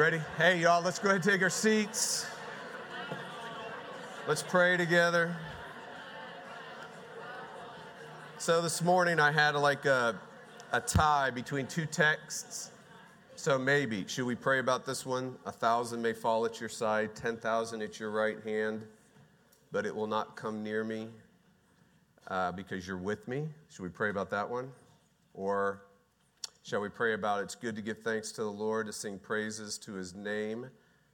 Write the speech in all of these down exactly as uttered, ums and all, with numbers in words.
Ready? Hey, y'all, let's go ahead and take our seats. Let's pray together. So this morning I had like a, a tie between two texts. So maybe, should we pray about this one? A thousand may fall at your side, ten thousand at your right hand, but it will not come near me uh, because you're with me. Should we pray about that one? Or shall we pray about it's good to give thanks to the Lord, to sing praises to his name,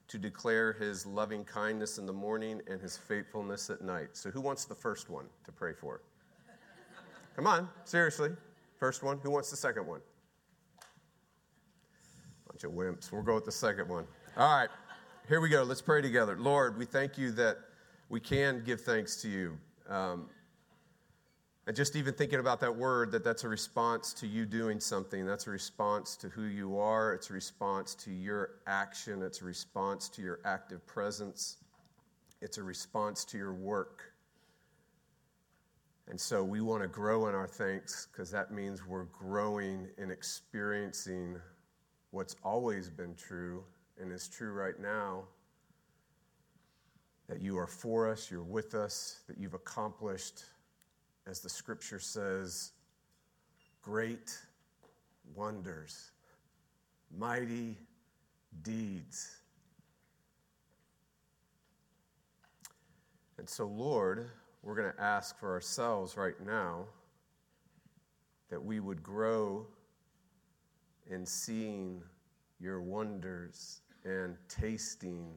to declare his loving kindness in the morning and his faithfulness at night? So who wants the first one to pray for? Come on, seriously. First one. Who wants the second one? Bunch of wimps. We'll go with the second one. All right, here we go. Let's pray together. Lord, we thank you that we can give thanks to you. Um, and just even thinking about that word, that that's a response to you doing something. That's a response to who you are. It's a response to your action. It's a response to your active presence. It's a response to your work. And so we want to grow in our thanks because that means we're growing and experiencing what's always been true and is true right now, that you are for us, you're with us, that you've accomplished, as the scripture says, great wonders, mighty deeds. And so, Lord, we're going to ask for ourselves right now that we would grow in seeing your wonders and tasting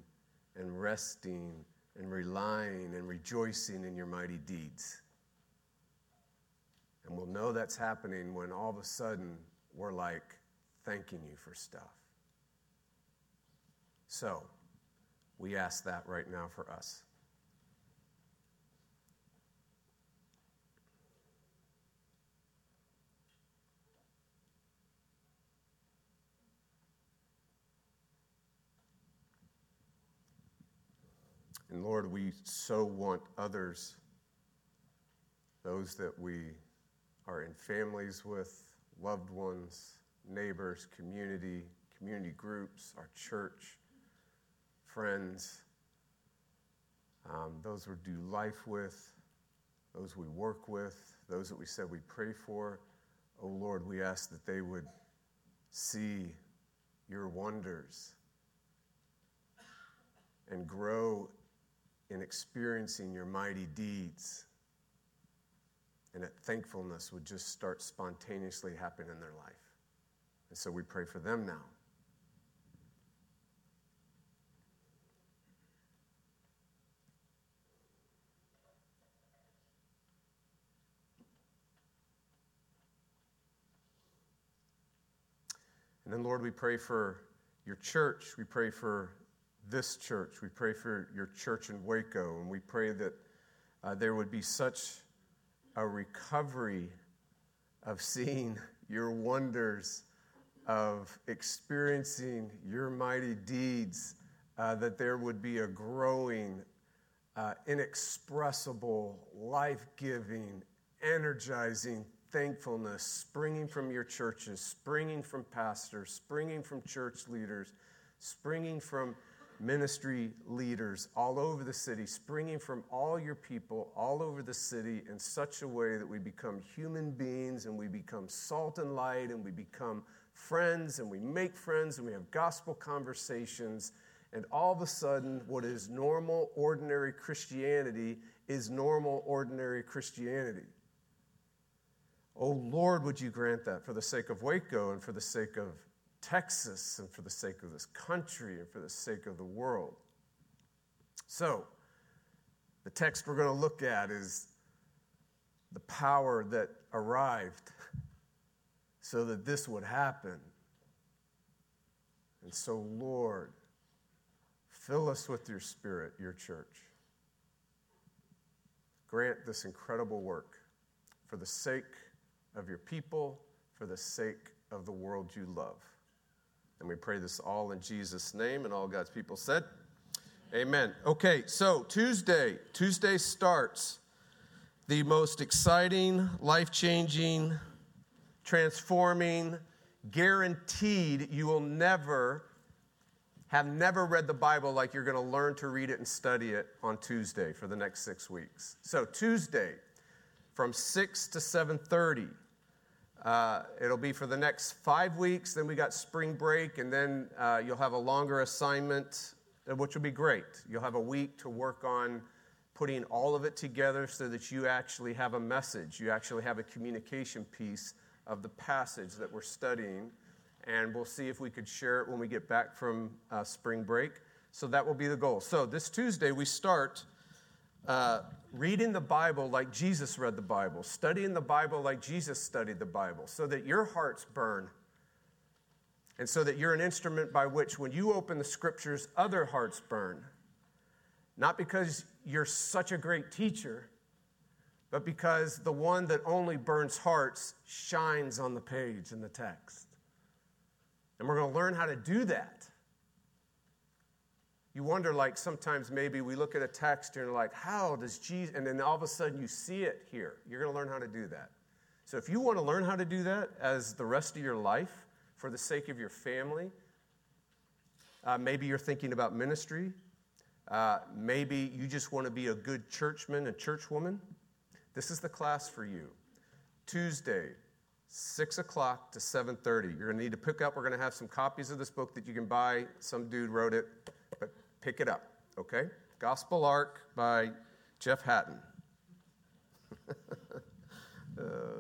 and resting and relying and rejoicing in your mighty deeds. And we'll know that's happening when all of a sudden we're like thanking you for stuff. So we ask that right now for us. And Lord, we so want others, those that we are in families with, loved ones, neighbors, community, community groups, our church, friends, um, those we do life with, those we work with, those that we said we pray for. Oh Lord, we ask that they would see your wonders and grow in experiencing your mighty deeds, and that thankfulness would just start spontaneously happening in their life. And so we pray for them now. And then, Lord, we pray for your church. We pray for this church. We pray for your church in Waco, and we pray that uh, there would be such a recovery of seeing your wonders, of experiencing your mighty deeds, uh, that there would be a growing, uh, inexpressible, life-giving, energizing thankfulness springing from your churches, springing from pastors, springing from church leaders, springing from ministry leaders all over the city, springing from all your people all over the city in such a way that we become human beings and we become salt and light and we become friends and we make friends and we have gospel conversations. And all of a sudden, what is normal, ordinary Christianity is normal, ordinary Christianity. Oh, Lord, would you grant that for the sake of Waco and for the sake of Texas and for the sake of this country and for the sake of the world. So, the text we're going to look at is the power that arrived so that this would happen. And so, Lord, fill us with your Spirit, your church. Grant this incredible work for the sake of your people, for the sake of the world you love. And we pray this all in Jesus' name, and all God's people said, amen. Okay, so Tuesday. Tuesday starts the most exciting, life-changing, transforming, guaranteed you will never have never read the Bible like you're going to learn to read it and study it on Tuesday for the next six weeks. So Tuesday from six to seven thirty. Uh, it'll be for the next five weeks. Then we got spring break, and then uh, you'll have a longer assignment, which will be great. You'll have a week to work on putting all of it together so that you actually have a message. You actually have a communication piece of the passage that we're studying. And we'll see if we could share it when we get back from uh, spring break. So that will be the goal. So this Tuesday, we start uh, reading the Bible like Jesus read the Bible, studying the Bible like Jesus studied the Bible, so that your hearts burn, and so that you're an instrument by which, when you open the Scriptures, other hearts burn. Not because you're such a great teacher, but because the one that only burns hearts shines on the page in the text. And we're going to learn how to do that. You wonder, like, sometimes maybe we look at a text and you're like, how does Jesus? And then all of a sudden you see it here. You're going to learn how to do that. So if you want to learn how to do that as the rest of your life for the sake of your family, uh, maybe you're thinking about ministry. Uh, maybe you just want to be a good churchman and churchwoman. This is the class for you. Tuesday, six o'clock to seven thirty. You're going to need to pick up. We're going to have some copies of this book that you can buy. Some dude wrote it, but pick it up, okay? Gospel Ark by Jeff Hatton. uh,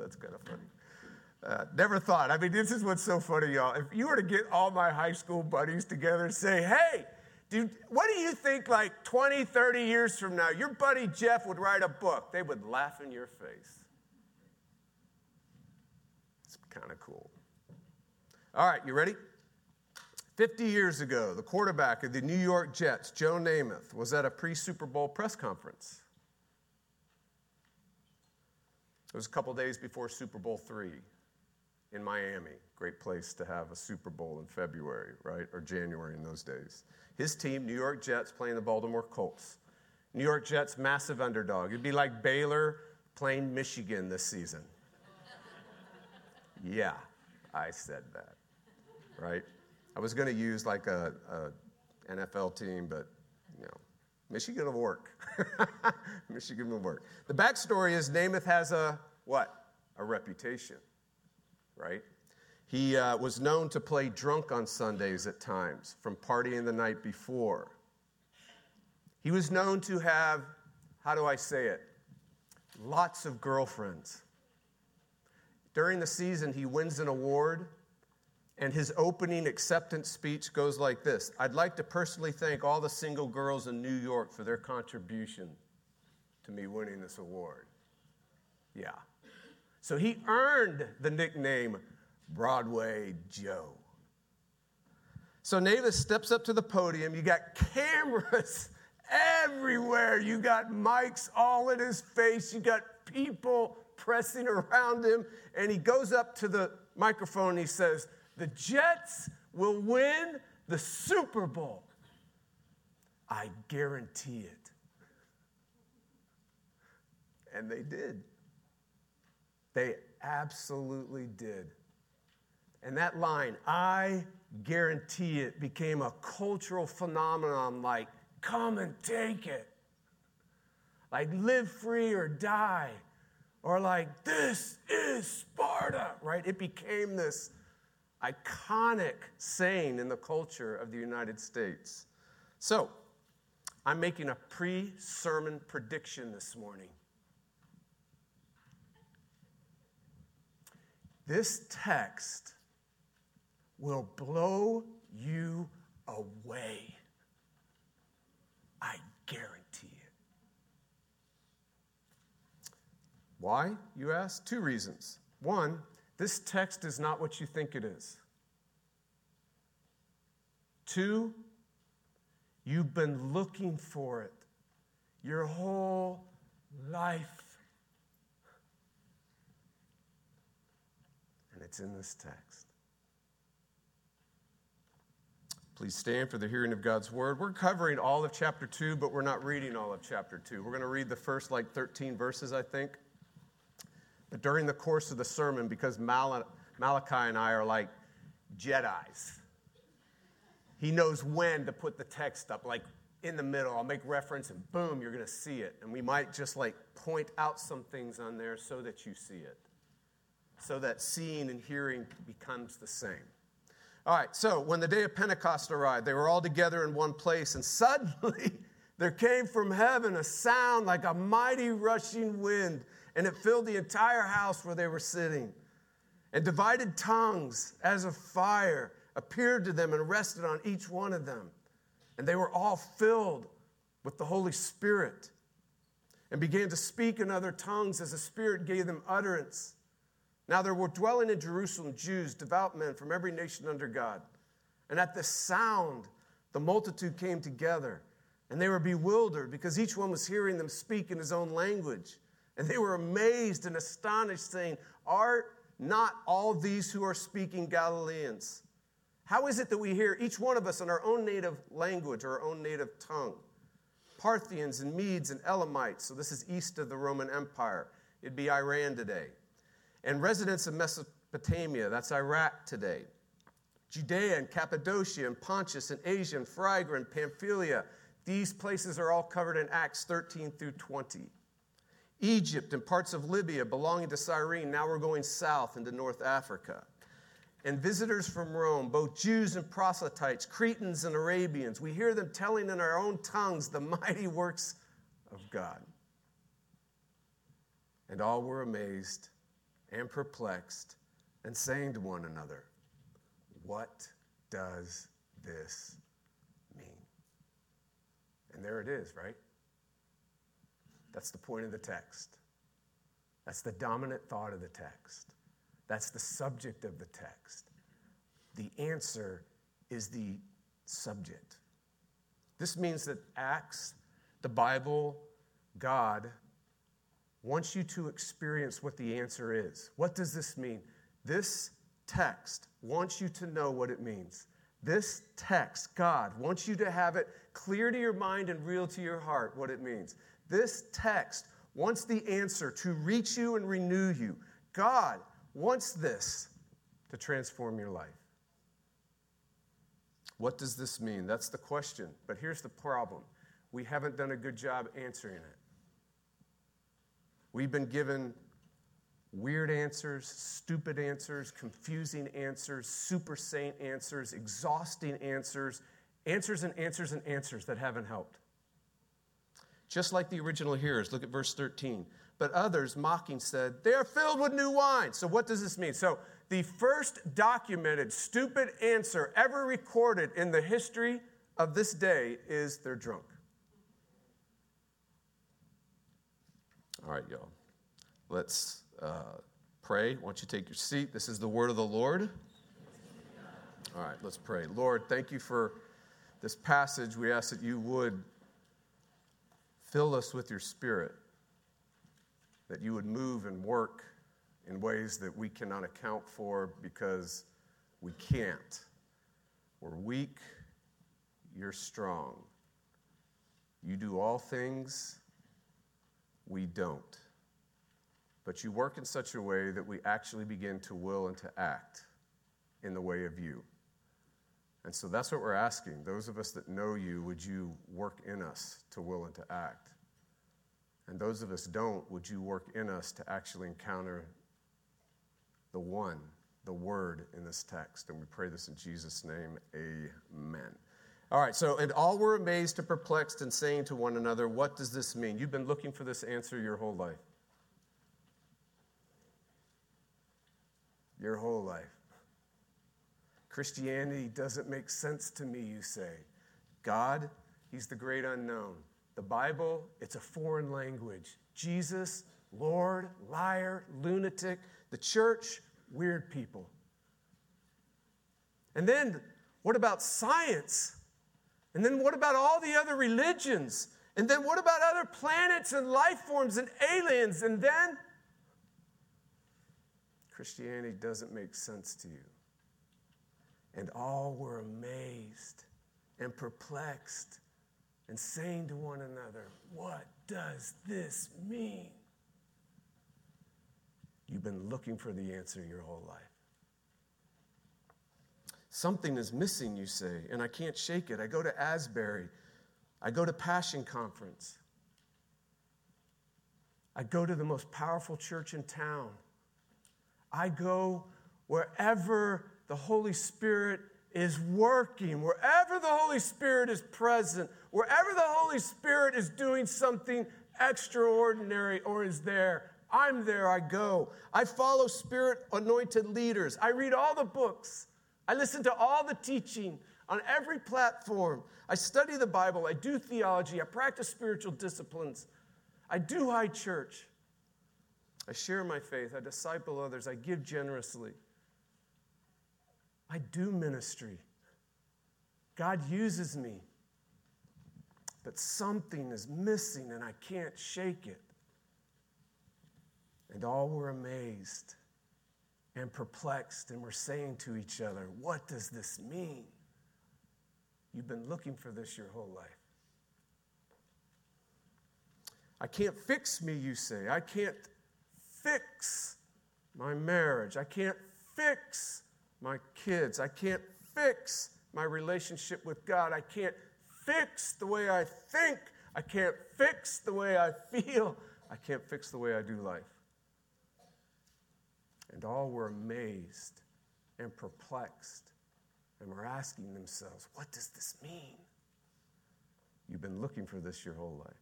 that's kind of funny. Uh, never thought. I mean, this is what's so funny, y'all. If you were to get all my high school buddies together and say, hey, dude, what do you think like twenty, thirty years from now, your buddy Jeff would write a book? They would laugh in your face. Kind of cool. All right, you ready? fifty years ago, the quarterback of the New York Jets, Joe Namath, was at a pre-Super Bowl press conference. It was a couple days before Super Bowl three in Miami. Great place to have a Super Bowl in February, right, or January in those days. His team, New York Jets, playing the Baltimore Colts. New York Jets, massive underdog. It'd be like Baylor playing Michigan this season. Yeah, I said that, right? I was going to use like a, a N F L team, but, you know, Michigan will work. Michigan will work. The backstory is Namath has a, what? A reputation, right? He uh, was known to play drunk on Sundays at times from partying the night before. He was known to have, how do I say it, lots of girlfriends. During the season, he wins an award, and his opening acceptance speech goes like this. I'd like to personally thank all the single girls in New York for their contribution to me winning this award. Yeah. So he earned the nickname Broadway Joe. So Namath steps up to the podium. You got cameras everywhere. You got mics all in his face. You got people pressing around him, and he goes up to the microphone and he says, the Jets will win the Super Bowl. I guarantee it. And they did. They absolutely did. And that line, I guarantee it, became a cultural phenomenon like, come and take it. Like, live free or die. Or like, this is Sparta, right? It became this iconic saying in the culture of the United States. So, I'm making a pre-sermon prediction this morning. This text will blow you away. I guarantee. Why, you ask? Two reasons. One, this text is not what you think it is. Two, you've been looking for it your whole life. And it's in this text. Please stand for the hearing of God's word. We're covering all of chapter two, but we're not reading all of chapter two. We're going to read the first like thirteen verses, I think. But during the course of the sermon, because Malachi and I are like Jedis, He knows when to put the text up, like in the middle. I'll make reference, and boom, you're going to see it. And we might just like point out some things on there so that you see it, so that seeing and hearing becomes the same. All right, so when the day of Pentecost arrived, they were all together in one place, and suddenly there came from heaven a sound like a mighty rushing wind, and it filled the entire house where they were sitting. And divided tongues as of fire appeared to them and rested on each one of them. And they were all filled with the Holy Spirit and began to speak in other tongues as the Spirit gave them utterance. Now there were dwelling in Jerusalem Jews, devout men from every nation under God. And at the sound, the multitude came together, and they were bewildered because each one was hearing them speak in his own language. And they were amazed and astonished, saying, "Are not all these who are speaking Galileans? How is it that we hear, each one of us, in our own native language or our own native tongue? Parthians and Medes and Elamites," so this is east of the Roman Empire. It'd be Iran today. "And residents of Mesopotamia," that's Iraq today. "Judea and Cappadocia and Pontus and Asia and Phrygia and Pamphylia," these places are all covered in Acts thirteen through twenty. "Egypt and parts of Libya belonging to Cyrene," now we're going south into North Africa. "And visitors from Rome, both Jews and proselytes, Cretans and Arabians, we hear them telling in our own tongues the mighty works of God." And all were amazed and perplexed and saying to one another, "What does this mean?" And there it is, right? That's the point of the text. That's the dominant thought of the text. That's the subject of the text. The answer is the subject. This means that Acts, the Bible, God wants you to experience what the answer is. What does this mean? This text wants you to know what it means. This text, God, wants you to have it clear to your mind and real to your heart what it means. This text wants the answer to reach you and renew you. God wants this to transform your life. What does this mean? That's the question. But here's the problem. We haven't done a good job answering it. We've been given weird answers, stupid answers, confusing answers, super saint answers, exhausting answers, answers and answers and answers that haven't helped. Just like the original hearers. Look at verse thirteen. "But others, mocking, said, 'They are filled with new wine.'" So what does this mean? So the first documented stupid answer ever recorded in the history of this day is "they're drunk." All right, y'all. Let's uh, pray. Why don't you take your seat? This is the word of the Lord. All right, let's pray. Lord, thank you for this passage. We ask that you would fill us with your Spirit, that you would move and work in ways that we cannot account for because we can't. We're weak. You're strong. You do all things. We don't. But you work in such a way that we actually begin to will and to act in the way of you. And so that's what we're asking. Those of us that know you, would you work in us to will and to act? And those of us don't, would you work in us to actually encounter the one, the word in this text? And we pray this in Jesus' name. Amen. All right, so, "And all were amazed and perplexed and saying to one another, 'What does this mean?'" You've been looking for this answer your whole life. Your whole life. "Christianity doesn't make sense to me," you say. God, he's the great unknown. The Bible, it's a foreign language. Jesus, Lord, liar, lunatic. The church, weird people. And then, what about science? And then what about all the other religions? And then what about other planets and life forms and aliens? And then, Christianity doesn't make sense to you. "And all were amazed and perplexed and saying to one another, 'What does this mean?'" You've been looking for the answer your whole life. Something is missing, you say, and I can't shake it. I go to Asbury. I go to Passion Conference. I go to the most powerful church in town. I go wherever the Holy Spirit is working, wherever the Holy Spirit is present, wherever the Holy Spirit is doing something extraordinary or is there. I'm there, I go. I follow Spirit-anointed leaders. I read all the books. I listen to all the teaching on every platform. I study the Bible. I do theology. I practice spiritual disciplines. I do high church. I share my faith. I disciple others. I give generously. I do ministry. God uses me. But something is missing and I can't shake it. And all were amazed and perplexed and were saying to each other, what does this mean? You've been looking for this your whole life. I can't fix me, you say. I can't fix my marriage. I can't fix my kids. I can't fix my relationship with God. I can't fix the way I think. I can't fix the way I feel. I can't fix the way I do life. And all were amazed and perplexed and were asking themselves, what does this mean? You've been looking for this your whole life.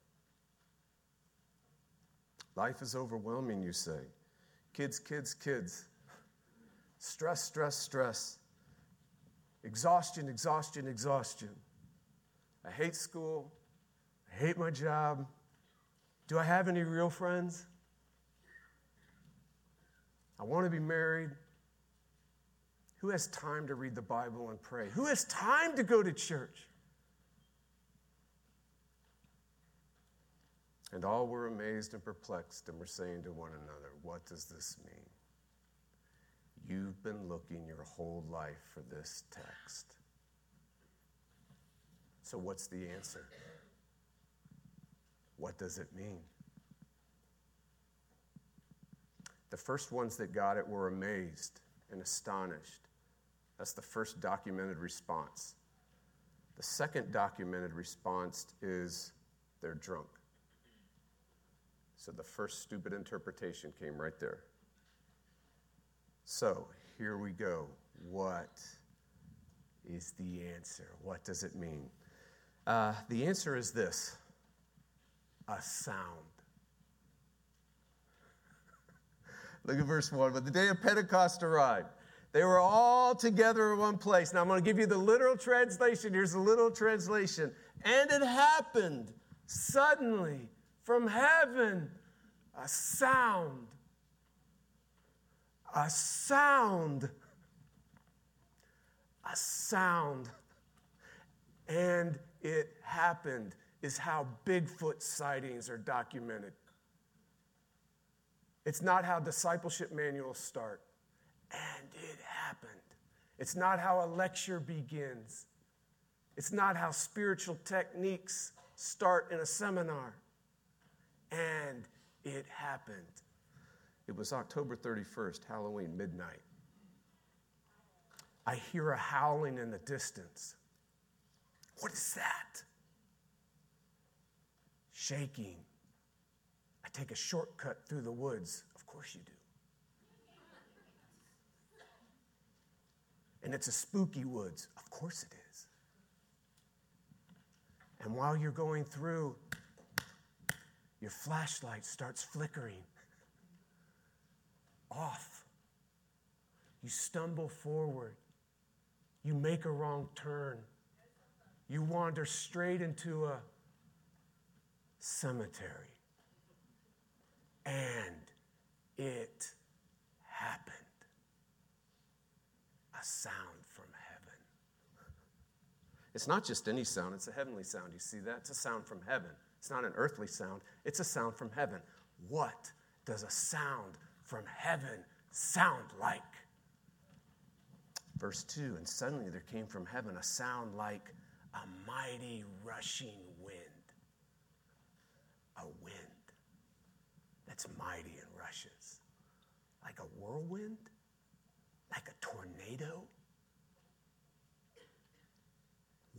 Life is overwhelming, you say. Kids, kids, kids. Stress, stress, stress. Exhaustion, exhaustion, exhaustion. I hate school. I hate my job. Do I have any real friends? I want to be married. Who has time to read the Bible and pray? Who has time to go to church? And all were amazed and perplexed and were saying to one another, what does this mean? You've been looking your whole life for this text. So what's the answer? What does it mean? The first ones that got it were amazed and astonished. That's the first documented response. The second documented response is they're drunk. So the first stupid interpretation came right there. So here we go. What is the answer? What does it mean? Uh, the answer is this. A sound. Look at verse one. But the day of Pentecost arrived. They were all together in one place. Now I'm going to give you the literal translation. Here's the literal translation. And it happened suddenly from heaven, a sound. A sound. A sound. And it happened is how Bigfoot sightings are documented. It's not how discipleship manuals start. And it happened. It's not how a lecture begins. It's not how spiritual techniques start in a seminar. And it happened. It was October thirty-first, Halloween, midnight. I hear a howling in the distance. What is that? Shaking. I take a shortcut through the woods. Of course you do. And it's a spooky woods. Of course it is. And while you're going through, your flashlight starts flickering. Off. You stumble forward. You make a wrong turn. You wander straight into a cemetery. And it happened. A sound from heaven. It's not just any sound, it's a heavenly sound. You see that? It's a sound from heaven. It's not an earthly sound, it's a sound from heaven. What does a sound from heaven sound like? Verse two, and suddenly there came from heaven a sound like a mighty rushing wind. A wind that's mighty and rushes. Like a whirlwind? Like a tornado?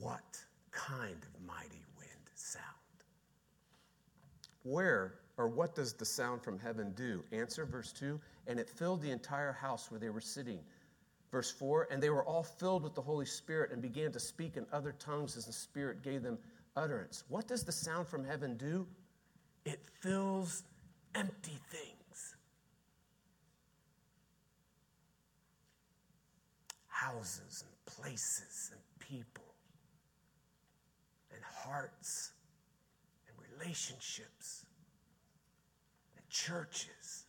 what kind of mighty wind sound? Where or what does the sound from heaven do? Answer, verse two, and it filled the entire house where they were sitting. Verse four, and they were all filled with the Holy Spirit and began to speak in other tongues as the Spirit gave them utterance. What does the sound from heaven do? It fills empty things. Houses and places and people and hearts and relationships and churches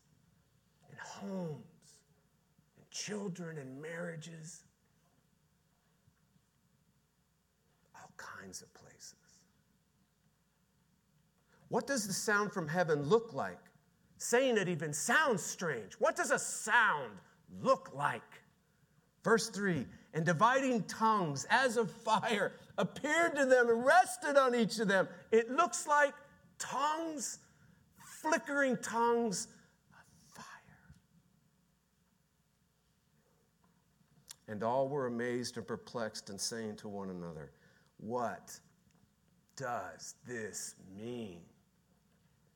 and homes. Children and marriages, all kinds of places. What does the sound from heaven look like? Saying it even sounds strange. What does a sound look like? Verse three, and dividing tongues as of fire appeared to them and rested on each of them. It looks like tongues, flickering tongues, and all were amazed and perplexed and saying to one another, what does this mean?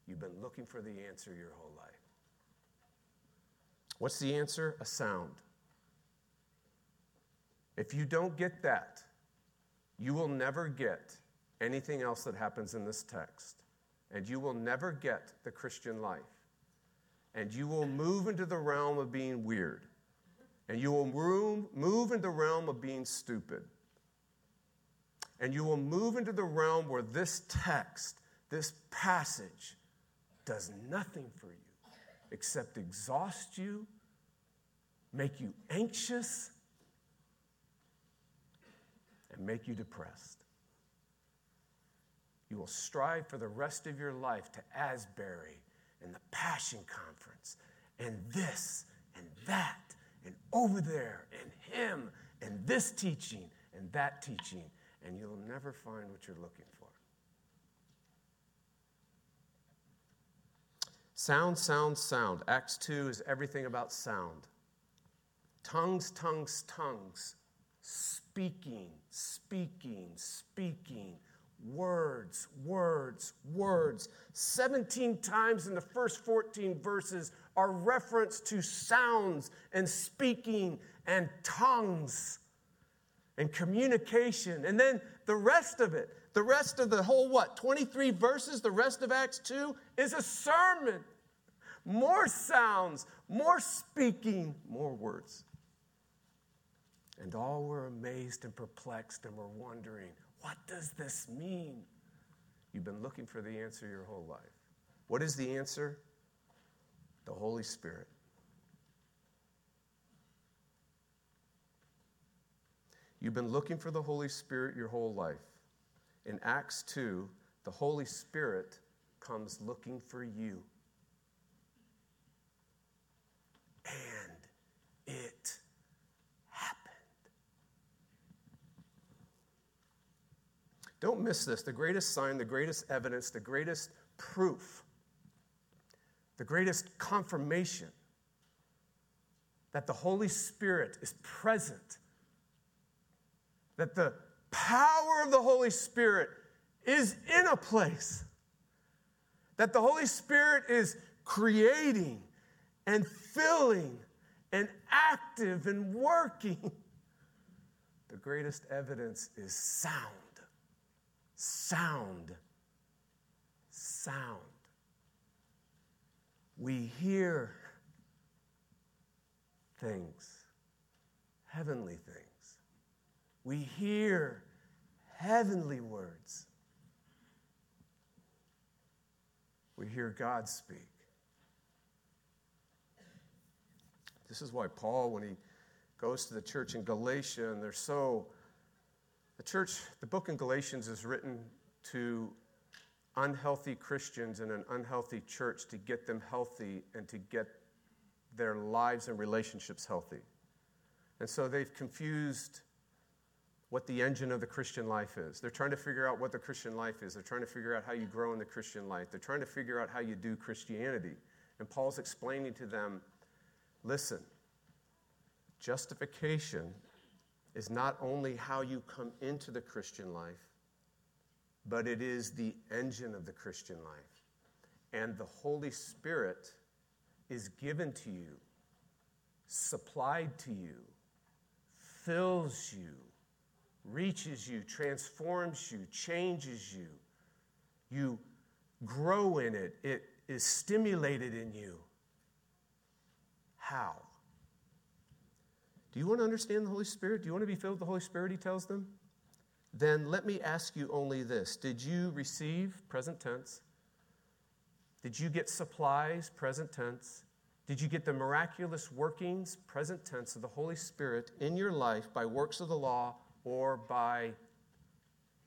You've been looking for the answer your whole life. What's the answer? A sound. If you don't get that, you will never get anything else that happens in this text. And you will never get the Christian life. And you will move into the realm of being weird. And you will move into the realm of being stupid. And you will move into the realm where this text, this passage, does nothing for you except exhaust you, make you anxious, and make you depressed. You will strive for the rest of your life to Asbury and the Passion Conference and this and that. And over there, and him, and this teaching, and that teaching, and you'll never find what you're looking for. Sound, sound, sound. Acts two is everything about sound. Tongues, tongues, tongues. Speaking, speaking, speaking. Words, words, words. seventeen times in the first fourteen verses are reference to sounds and speaking and tongues and communication. And then the rest of it, the rest of the whole what? twenty-three verses, the rest of Acts two is a sermon. More sounds, more speaking, more words. And all were amazed and perplexed and were wondering, what does this mean? You've been looking for the answer your whole life. What is the answer? The Holy Spirit. You've been looking for the Holy Spirit your whole life. In Acts two, the Holy Spirit comes looking for you. And it don't miss this. The greatest sign, the greatest evidence, the greatest proof, the greatest confirmation that the Holy Spirit is present, that the power of the Holy Spirit is in a place, that the Holy Spirit is creating and filling and active and working. The greatest evidence is sound. Sound, sound. We hear things, heavenly things. We hear heavenly words. We hear God speak. This is why Paul, when he goes to the church in Galatia, and they're so The church, the book in Galatians is written to unhealthy Christians in an unhealthy church to get them healthy and to get their lives and relationships healthy. And so they've confused what the engine of the Christian life is. They're trying to figure out what the Christian life is. They're trying to figure out how you grow in the Christian life. They're trying to figure out how you do Christianity. And Paul's explaining to them, listen, justification is not only how you come into the Christian life, but it is the engine of the Christian life. And the Holy Spirit is given to you, supplied to you, fills you, reaches you, transforms you, changes you. You grow in it. It is stimulated in you. How? Do you want to understand the Holy Spirit? Do you want to be filled with the Holy Spirit, he tells them? Then let me ask you only this. Did you receive, present tense? Did you get supplies, present tense? Did you get the miraculous workings, present tense, of the Holy Spirit in your life by works of the law or by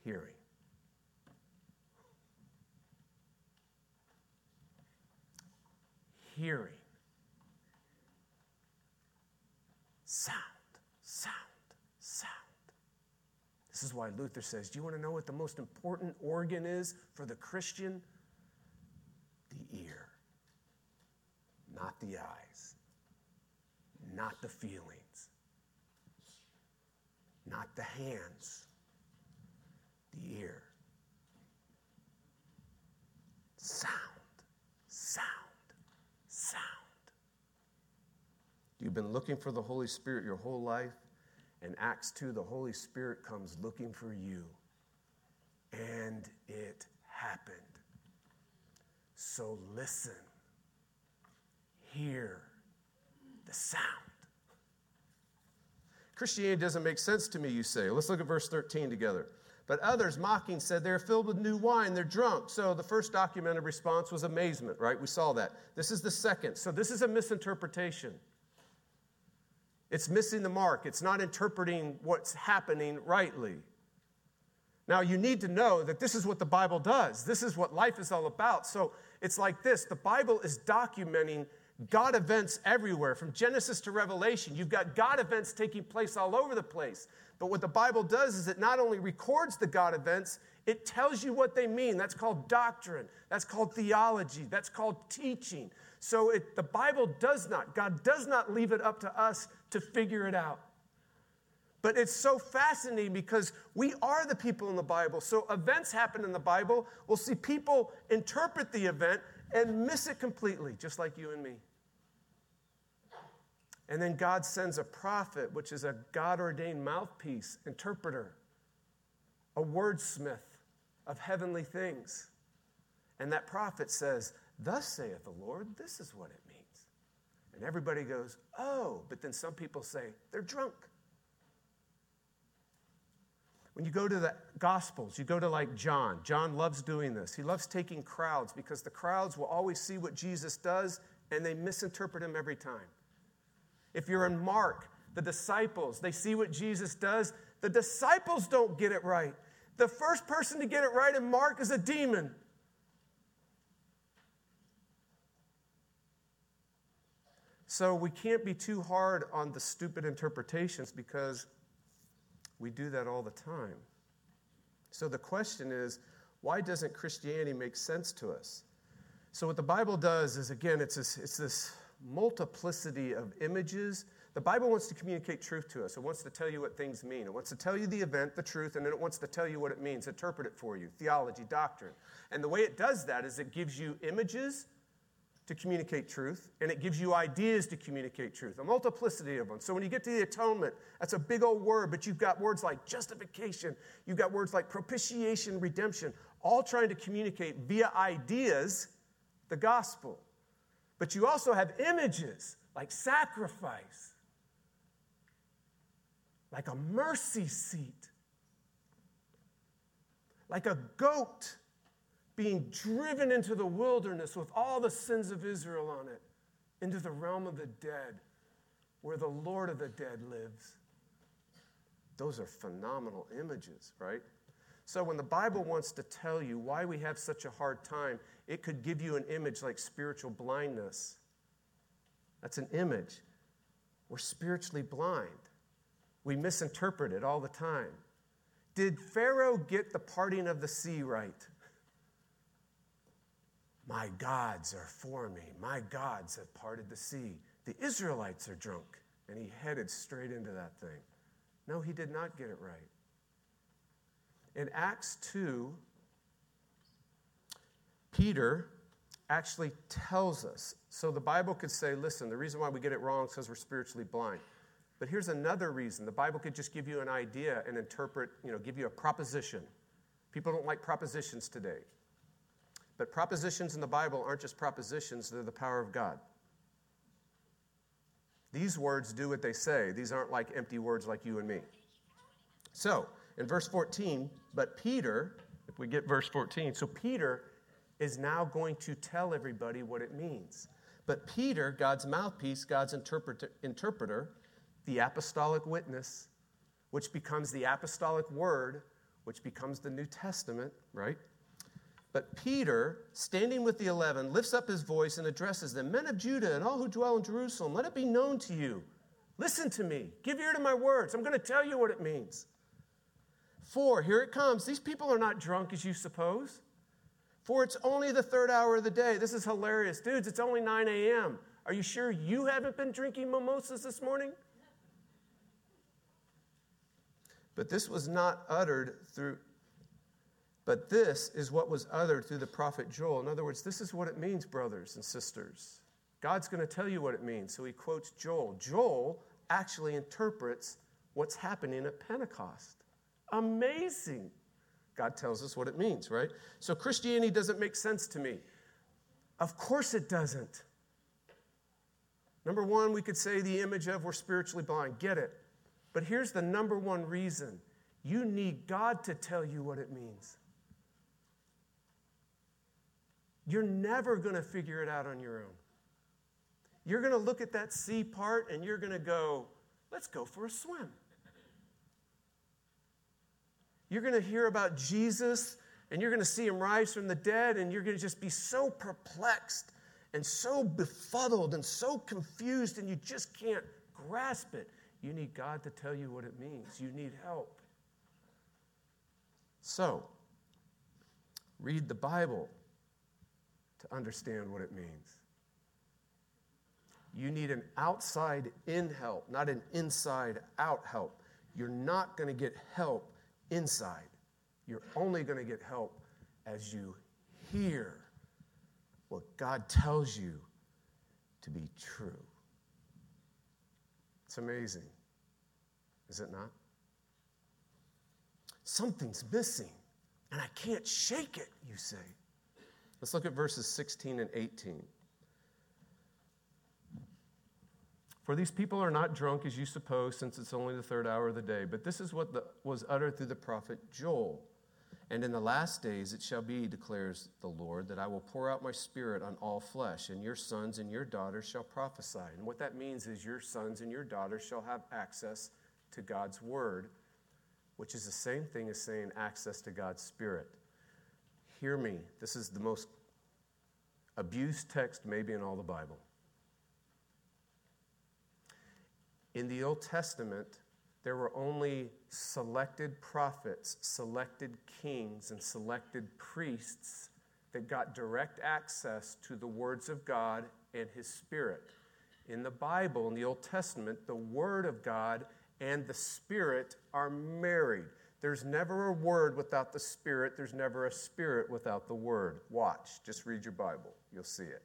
hearing? Hearing. Sound, sound, sound. This is why Luther says, do you want to know what the most important organ is for the Christian? The ear, not the eyes, not the feelings, not the hands, the ear. Sound, sound, sound. You've been looking for the Holy Spirit your whole life. In Acts two, the Holy Spirit comes looking for you. And it happened. So listen. Hear the sound. Christianity doesn't make sense to me, you say. Let's look at verse thirteen together. But others, mocking, said, they're filled with new wine, they're drunk. So the first documented response was amazement, right? We saw that. This is the second. So this is a misinterpretation. It's missing the mark. It's not interpreting what's happening rightly. Now, you need to know that this is what the Bible does. This is what life is all about. So it's like this. The Bible is documenting God events everywhere, from Genesis to Revelation. You've got God events taking place all over the place. But what the Bible does is it not only records the God events, it tells you what they mean. That's called doctrine. That's called theology. That's called teaching. So it, the Bible does not, God does not leave it up to us to figure it out. But it's so fascinating because we are the people in the Bible. So events happen in the Bible. We'll see people interpret the event and miss it completely, just like you and me. And then God sends a prophet, which is a God-ordained mouthpiece, interpreter, a wordsmith of heavenly things. And that prophet says, thus saith the Lord, this is what it means. And everybody goes, oh, but then some people say, they're drunk. When you go to the Gospels, you go to like John. John loves doing this. He loves taking crowds because the crowds will always see what Jesus does and they misinterpret him every time. If you're in Mark, the disciples, they see what Jesus does. The disciples don't get it right. The first person to get it right in Mark is a demon. So we can't be too hard on the stupid interpretations because we do that all the time. So the question is, why doesn't Christianity make sense to us? So what the Bible does is, again, it's this, it's this multiplicity of images. The Bible wants to communicate truth to us. It wants to tell you what things mean. It wants to tell you the event, the truth, and then it wants to tell you what it means, interpret it for you, theology, doctrine. And the way it does that is it gives you images to communicate truth, and it gives you ideas to communicate truth, a multiplicity of them. So when you get to the atonement, that's a big old word, but you've got words like justification, you've got words like propitiation, redemption, all trying to communicate via ideas the gospel. But you also have images like sacrifice, like a mercy seat, like a goat being driven into the wilderness with all the sins of Israel on it, into the realm of the dead, where the Lord of the dead lives. Those are phenomenal images, right? So when the Bible wants to tell you why we have such a hard time, it could give you an image like spiritual blindness. That's an image. We're spiritually blind. We misinterpret it all the time. Did Pharaoh get the parting of the sea right? My gods are for me. My gods have parted the sea. The Israelites are drunk. And he headed straight into that thing. No, he did not get it right. In Acts two, Peter actually tells us. So the Bible could say, listen, the reason why we get it wrong is because we're spiritually blind. But here's another reason. The Bible could just give you an idea and interpret, you know, give you a proposition. People don't like propositions today. But propositions in the Bible aren't just propositions, they're the power of God. These words do what they say. These aren't like empty words like you and me. So, in verse fourteen, but Peter, if we get verse fourteen, so Peter is now going to tell everybody what it means. But Peter, God's mouthpiece, God's interpreter, interpreter, the apostolic witness, which becomes the apostolic word, which becomes the New Testament, right? But Peter, standing with the eleven, lifts up his voice and addresses them, men of Judah and all who dwell in Jerusalem, let it be known to you. Listen to me. Give ear to my words. I'm going to tell you what it means. For, here it comes, these people are not drunk as you suppose. For it's only the third hour of the day. This is hilarious. Dudes, it's only nine a.m. Are you sure you haven't been drinking mimosas this morning? But this was not uttered through, but this is what was uttered through the prophet Joel. In other words, this is what it means, brothers and sisters. God's going to tell you what it means. So he quotes Joel. Joel actually interprets what's happening at Pentecost. Amazing. God tells us what it means, right? So Christianity doesn't make sense to me. Of course it doesn't. Number one, we could say the image of we're spiritually blind. Get it. But here's the number one reason. You need God to tell you what it means. You're never going to figure it out on your own. You're going to look at that sea part and you're going to go, let's go for a swim. You're going to hear about Jesus, and you're going to see him rise from the dead, and you're going to just be so perplexed and so befuddled and so confused, and you just can't grasp it. You need God to tell you what it means. You need help. So, read the Bible to understand what it means. You need an outside-in help, not an inside-out help. You're not going to get help inside. You're only going to get help as you hear what God tells you to be true. It's amazing, is it not? Something's missing, and I can't shake it, you say. Let's look at verses sixteen and eighteen. For these people are not drunk as you suppose, since it's only the third hour of the day. But this is what the, was uttered through the prophet Joel. And in the last days it shall be, declares the Lord, that I will pour out my spirit on all flesh, and your sons and your daughters shall prophesy. And what that means is your sons and your daughters shall have access to God's word, which is the same thing as saying access to God's spirit. Hear me. This is the most abused text maybe in all the Bible. In the Old Testament, there were only selected prophets, selected kings, and selected priests that got direct access to the words of God and his Spirit. In the Bible, in the Old Testament, the Word of God and the Spirit are married. There's never a word without the Spirit. There's never a Spirit without the Word. Watch. Just read your Bible. You'll see it.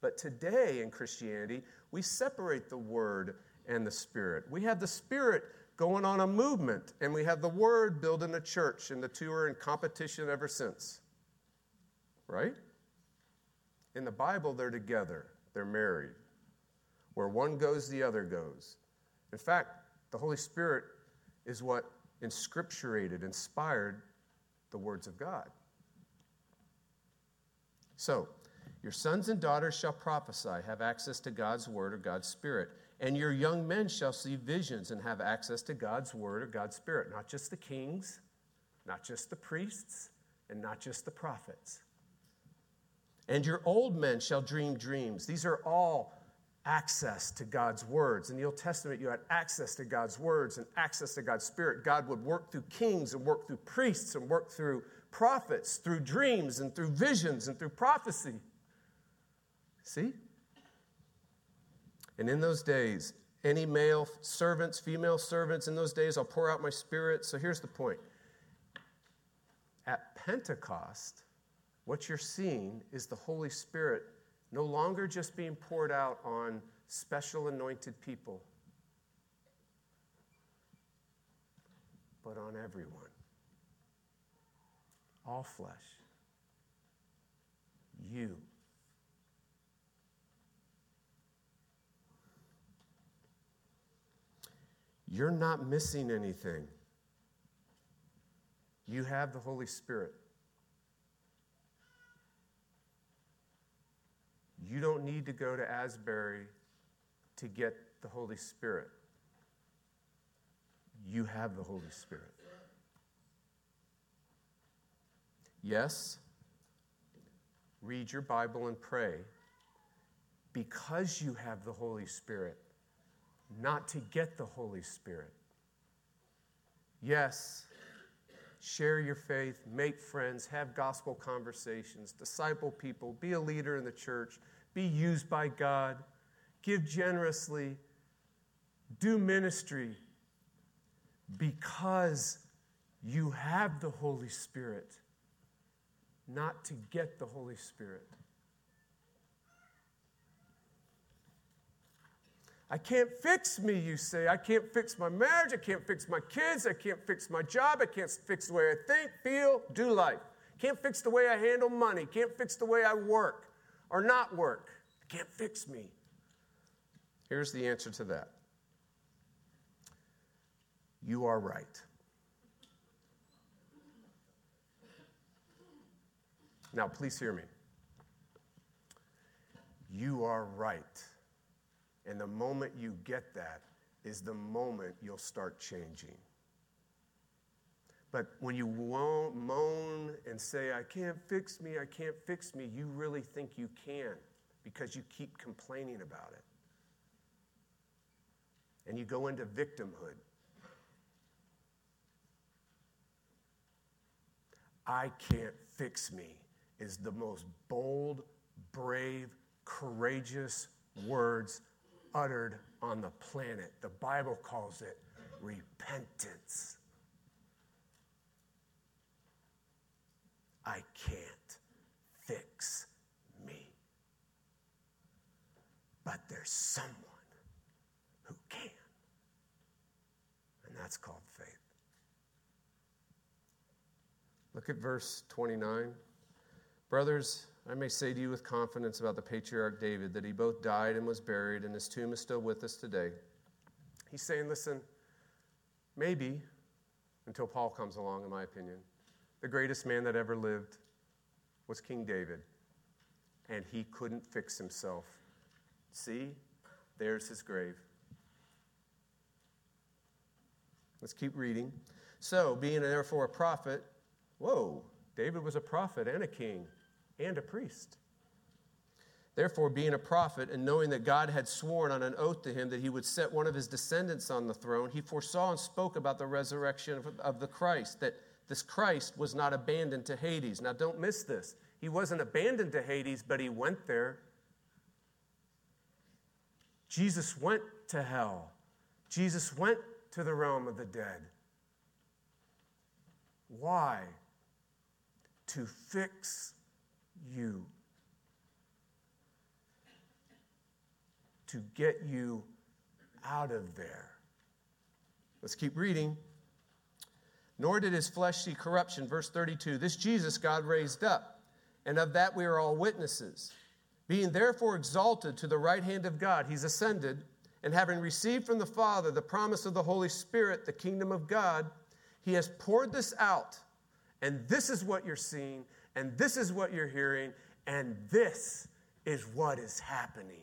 But today in Christianity, we separate the Word and the Spirit. We have the Spirit going on a movement, and we have the Word building a church, and the two are in competition ever since. Right? In the Bible, they're together. They're married. Where one goes, the other goes. In fact, the Holy Spirit is what inscripturated, inspired the words of God. So, your sons and daughters shall prophesy, have access to God's Word or God's Spirit. And your young men shall see visions and have access to God's word or God's spirit. Not just the kings, not just the priests, and not just the prophets. And your old men shall dream dreams. These are all access to God's words. In the Old Testament, you had access to God's words and access to God's spirit. God would work through kings and work through priests and work through prophets, through dreams and through visions and through prophecy. See? And in those days, any male servants, female servants in those days. I'll pour out my spirit. So here's the point. At Pentecost, what you're seeing is the Holy Spirit no longer just being poured out on special anointed people, but on everyone. All flesh. You. You're not missing anything. You have the Holy Spirit. You don't need to go to Asbury to get the Holy Spirit. You have the Holy Spirit. Yes, read your Bible and pray because you have the Holy Spirit, not to get the Holy Spirit. Yes, share your faith, make friends, have gospel conversations, disciple people, be a leader in the church, be used by God, give generously, do ministry because you have the Holy Spirit, not to get the Holy Spirit. I can't fix me, you say. I can't fix my marriage. I can't fix my kids. I can't fix my job. I can't fix the way I think, feel, do life. Can't fix the way I handle money. Can't fix the way I work or not work. Can't fix me. Here's the answer to that. You are right. Now, please hear me. You are right. And the moment you get that is the moment you'll start changing. But when you moan and say, I can't fix me, I can't fix me, you really think you can because you keep complaining about it. And you go into victimhood. I can't fix me is the most bold, brave, courageous words uttered on the planet. The Bible calls it repentance. I can't fix me. But there's someone who can. And that's called faith. Look at verse twenty-nine. Brothers, I may say to you with confidence about the patriarch David that he both died and was buried, and his tomb is still with us today. He's saying, listen, maybe, until Paul comes along, in my opinion, the greatest man that ever lived was King David, and he couldn't fix himself. See, there's his grave. Let's keep reading. So, being therefore a prophet, whoa, David was a prophet and a king. And a priest. Therefore, being a prophet and knowing that God had sworn on an oath to him that he would set one of his descendants on the throne, he foresaw and spoke about the resurrection of the Christ, that this Christ was not abandoned to Hades. Now, don't miss this. He wasn't abandoned to Hades, but he went there. Jesus went to hell. Jesus went to the realm of the dead. Why? To fix you, to get you out of there. Let's keep reading. Nor did his flesh see corruption. Verse thirty-two, this Jesus God raised up, and of that we are all witnesses. Being therefore exalted to the right hand of God, he's ascended, and having received from the Father the promise of the Holy Spirit, the kingdom of God, he has poured this out, and this is what you're seeing. And this is what you're hearing, and this is what is happening.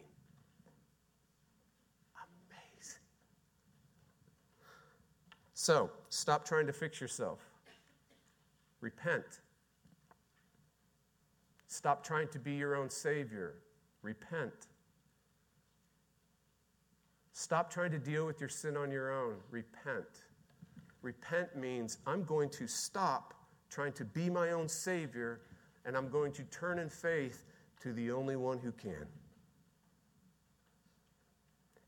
Amazing. So, stop trying to fix yourself. Repent. Stop trying to be your own savior. Repent. Stop trying to deal with your sin on your own. Repent. Repent means I'm going to stop trying to be my own savior, and I'm going to turn in faith to the only one who can.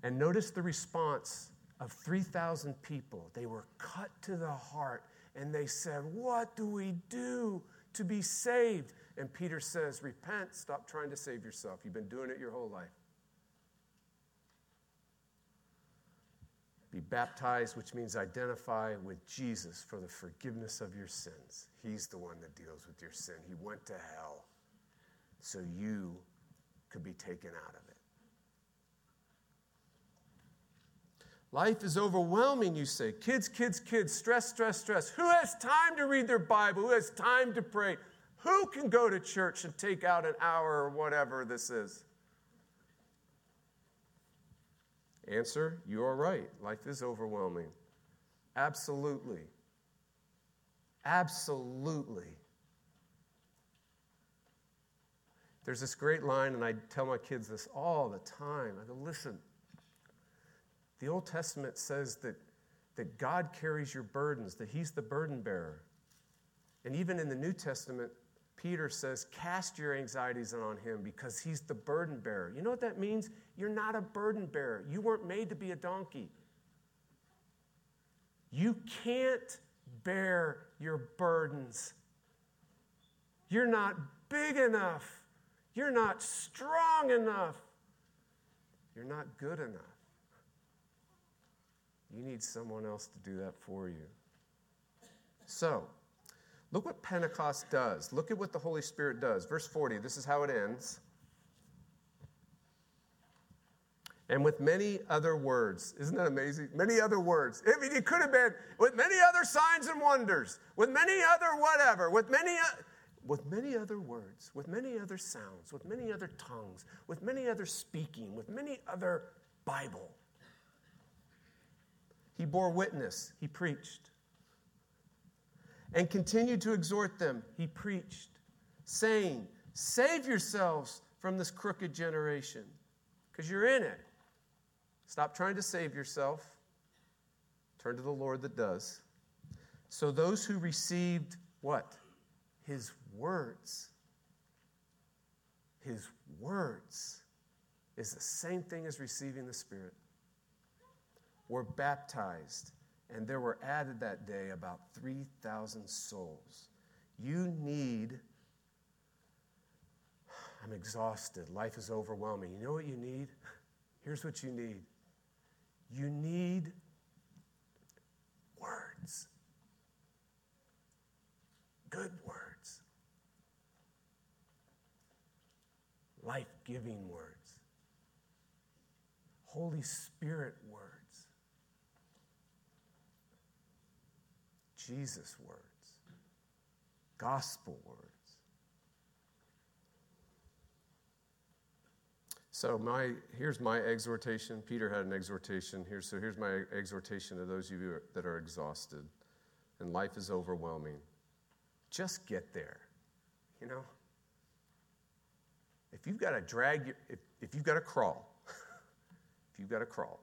And notice the response of three thousand people. They were cut to the heart, and they said, "What do we do to be saved?" And Peter says, "Repent, stop trying to save yourself. You've been doing it your whole life. Be baptized," which means identify with Jesus, "for the forgiveness of your sins." He's the one that deals with your sin. He went to hell so you could be taken out of it. Life is overwhelming, you say. Kids, kids, kids, stress, stress, stress. Who has time to read their Bible? Who has time to pray? Who can go to church and take out an hour or whatever this is? Answer, you are right. Life is overwhelming. Absolutely. Absolutely. There's this great line, and I tell my kids this all the time. I go, listen, the Old Testament says that, that God carries your burdens, that he's the burden bearer. And even in the New Testament, Peter says, cast your anxieties on him because he's the burden bearer. You know what that means? You're not a burden bearer. You weren't made to be a donkey. You can't bear your burdens. You're not big enough. You're not strong enough. You're not good enough. You need someone else to do that for you. So, look what Pentecost does. Look at what the Holy Spirit does. Verse forty, this is how it ends. And with many other words. Isn't that amazing? Many other words. I mean, it could have been with many other signs and wonders, with many other whatever, with many, with many other words, with many other sounds, with many other tongues, with many other speaking, with many other Bible. He bore witness. He preached. And continued to exhort them, he preached, saying, save yourselves from this crooked generation, because you're in it. Stop trying to save yourself. Turn to the Lord that does. So those who received what? His words. His words is the same thing as receiving the Spirit. Were baptized. And there were added that day about three thousand souls. You need, I'm exhausted. Life is overwhelming. You know what you need? Here's what you need. You need words. Good words. Life-giving words. Holy Spirit words. Jesus' words, gospel words. So my here's my exhortation. Peter had an exhortation here. So here's my exhortation to those of you that are exhausted and life is overwhelming. Just get there, you know. If you've got to drag, if, if you've got to crawl, if you've got to crawl,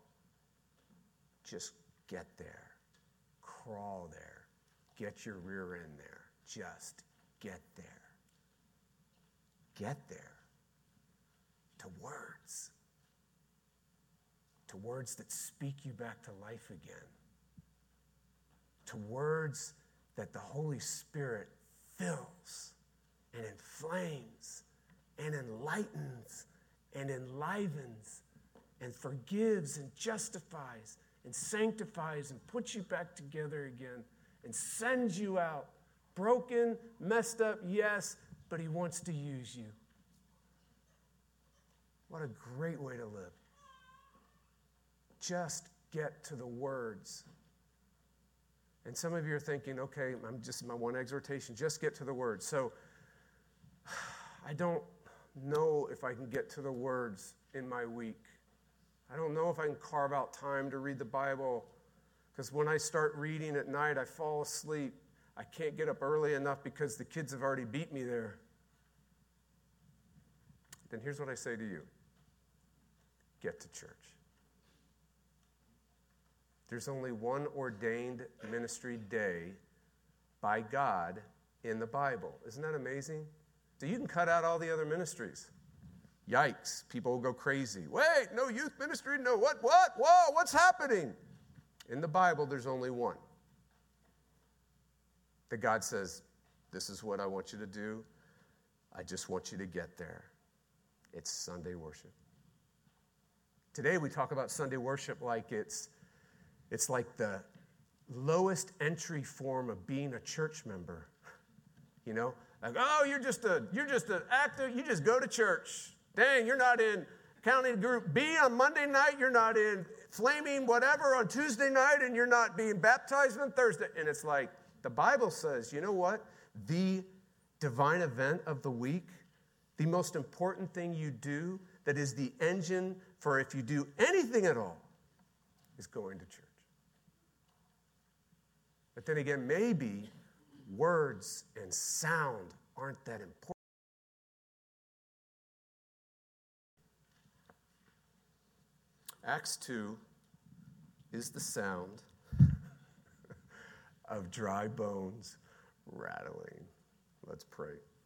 just get there. Crawl there. Get your rear end there. Just get there. Get there. To words. To words that speak you back to life again. To words that the Holy Spirit fills and inflames and enlightens and enlivens and forgives and justifies and sanctifies and puts you back together again. And sends you out, broken, messed up, yes, but he wants to use you. What a great way to live. Just get to the words. And some of you are thinking, okay, I'm just my one exhortation, just get to the words. So I don't know if I can get to the words in my week. I don't know if I can carve out time to read the Bible. Because when I start reading at night, I fall asleep. I can't get up early enough because the kids have already beat me there. Then here's what I say to you. Get to church. There's only one ordained ministry day by God in the Bible. Isn't that amazing? So you can cut out all the other ministries. Yikes, people will go crazy. Wait, no youth ministry, no what, what, whoa, what's happening? In the Bible, there's only one. That God says, this is what I want you to do. I just want you to get there. It's Sunday worship. Today we talk about Sunday worship like it's, it's like the lowest entry form of being a church member. You know, like, oh, you're just a you're just an actor. You just go to church. Dang, you're not in county group B on Monday night. You're not in flaming whatever on Tuesday night, and you're not being baptized on Thursday. And it's like the Bible says, you know what? The divine event of the week, the most important thing you do, that is the engine for if you do anything at all, is going to church. But then again, maybe words and sound aren't that important. Acts two is the sound of dry bones rattling. Let's pray.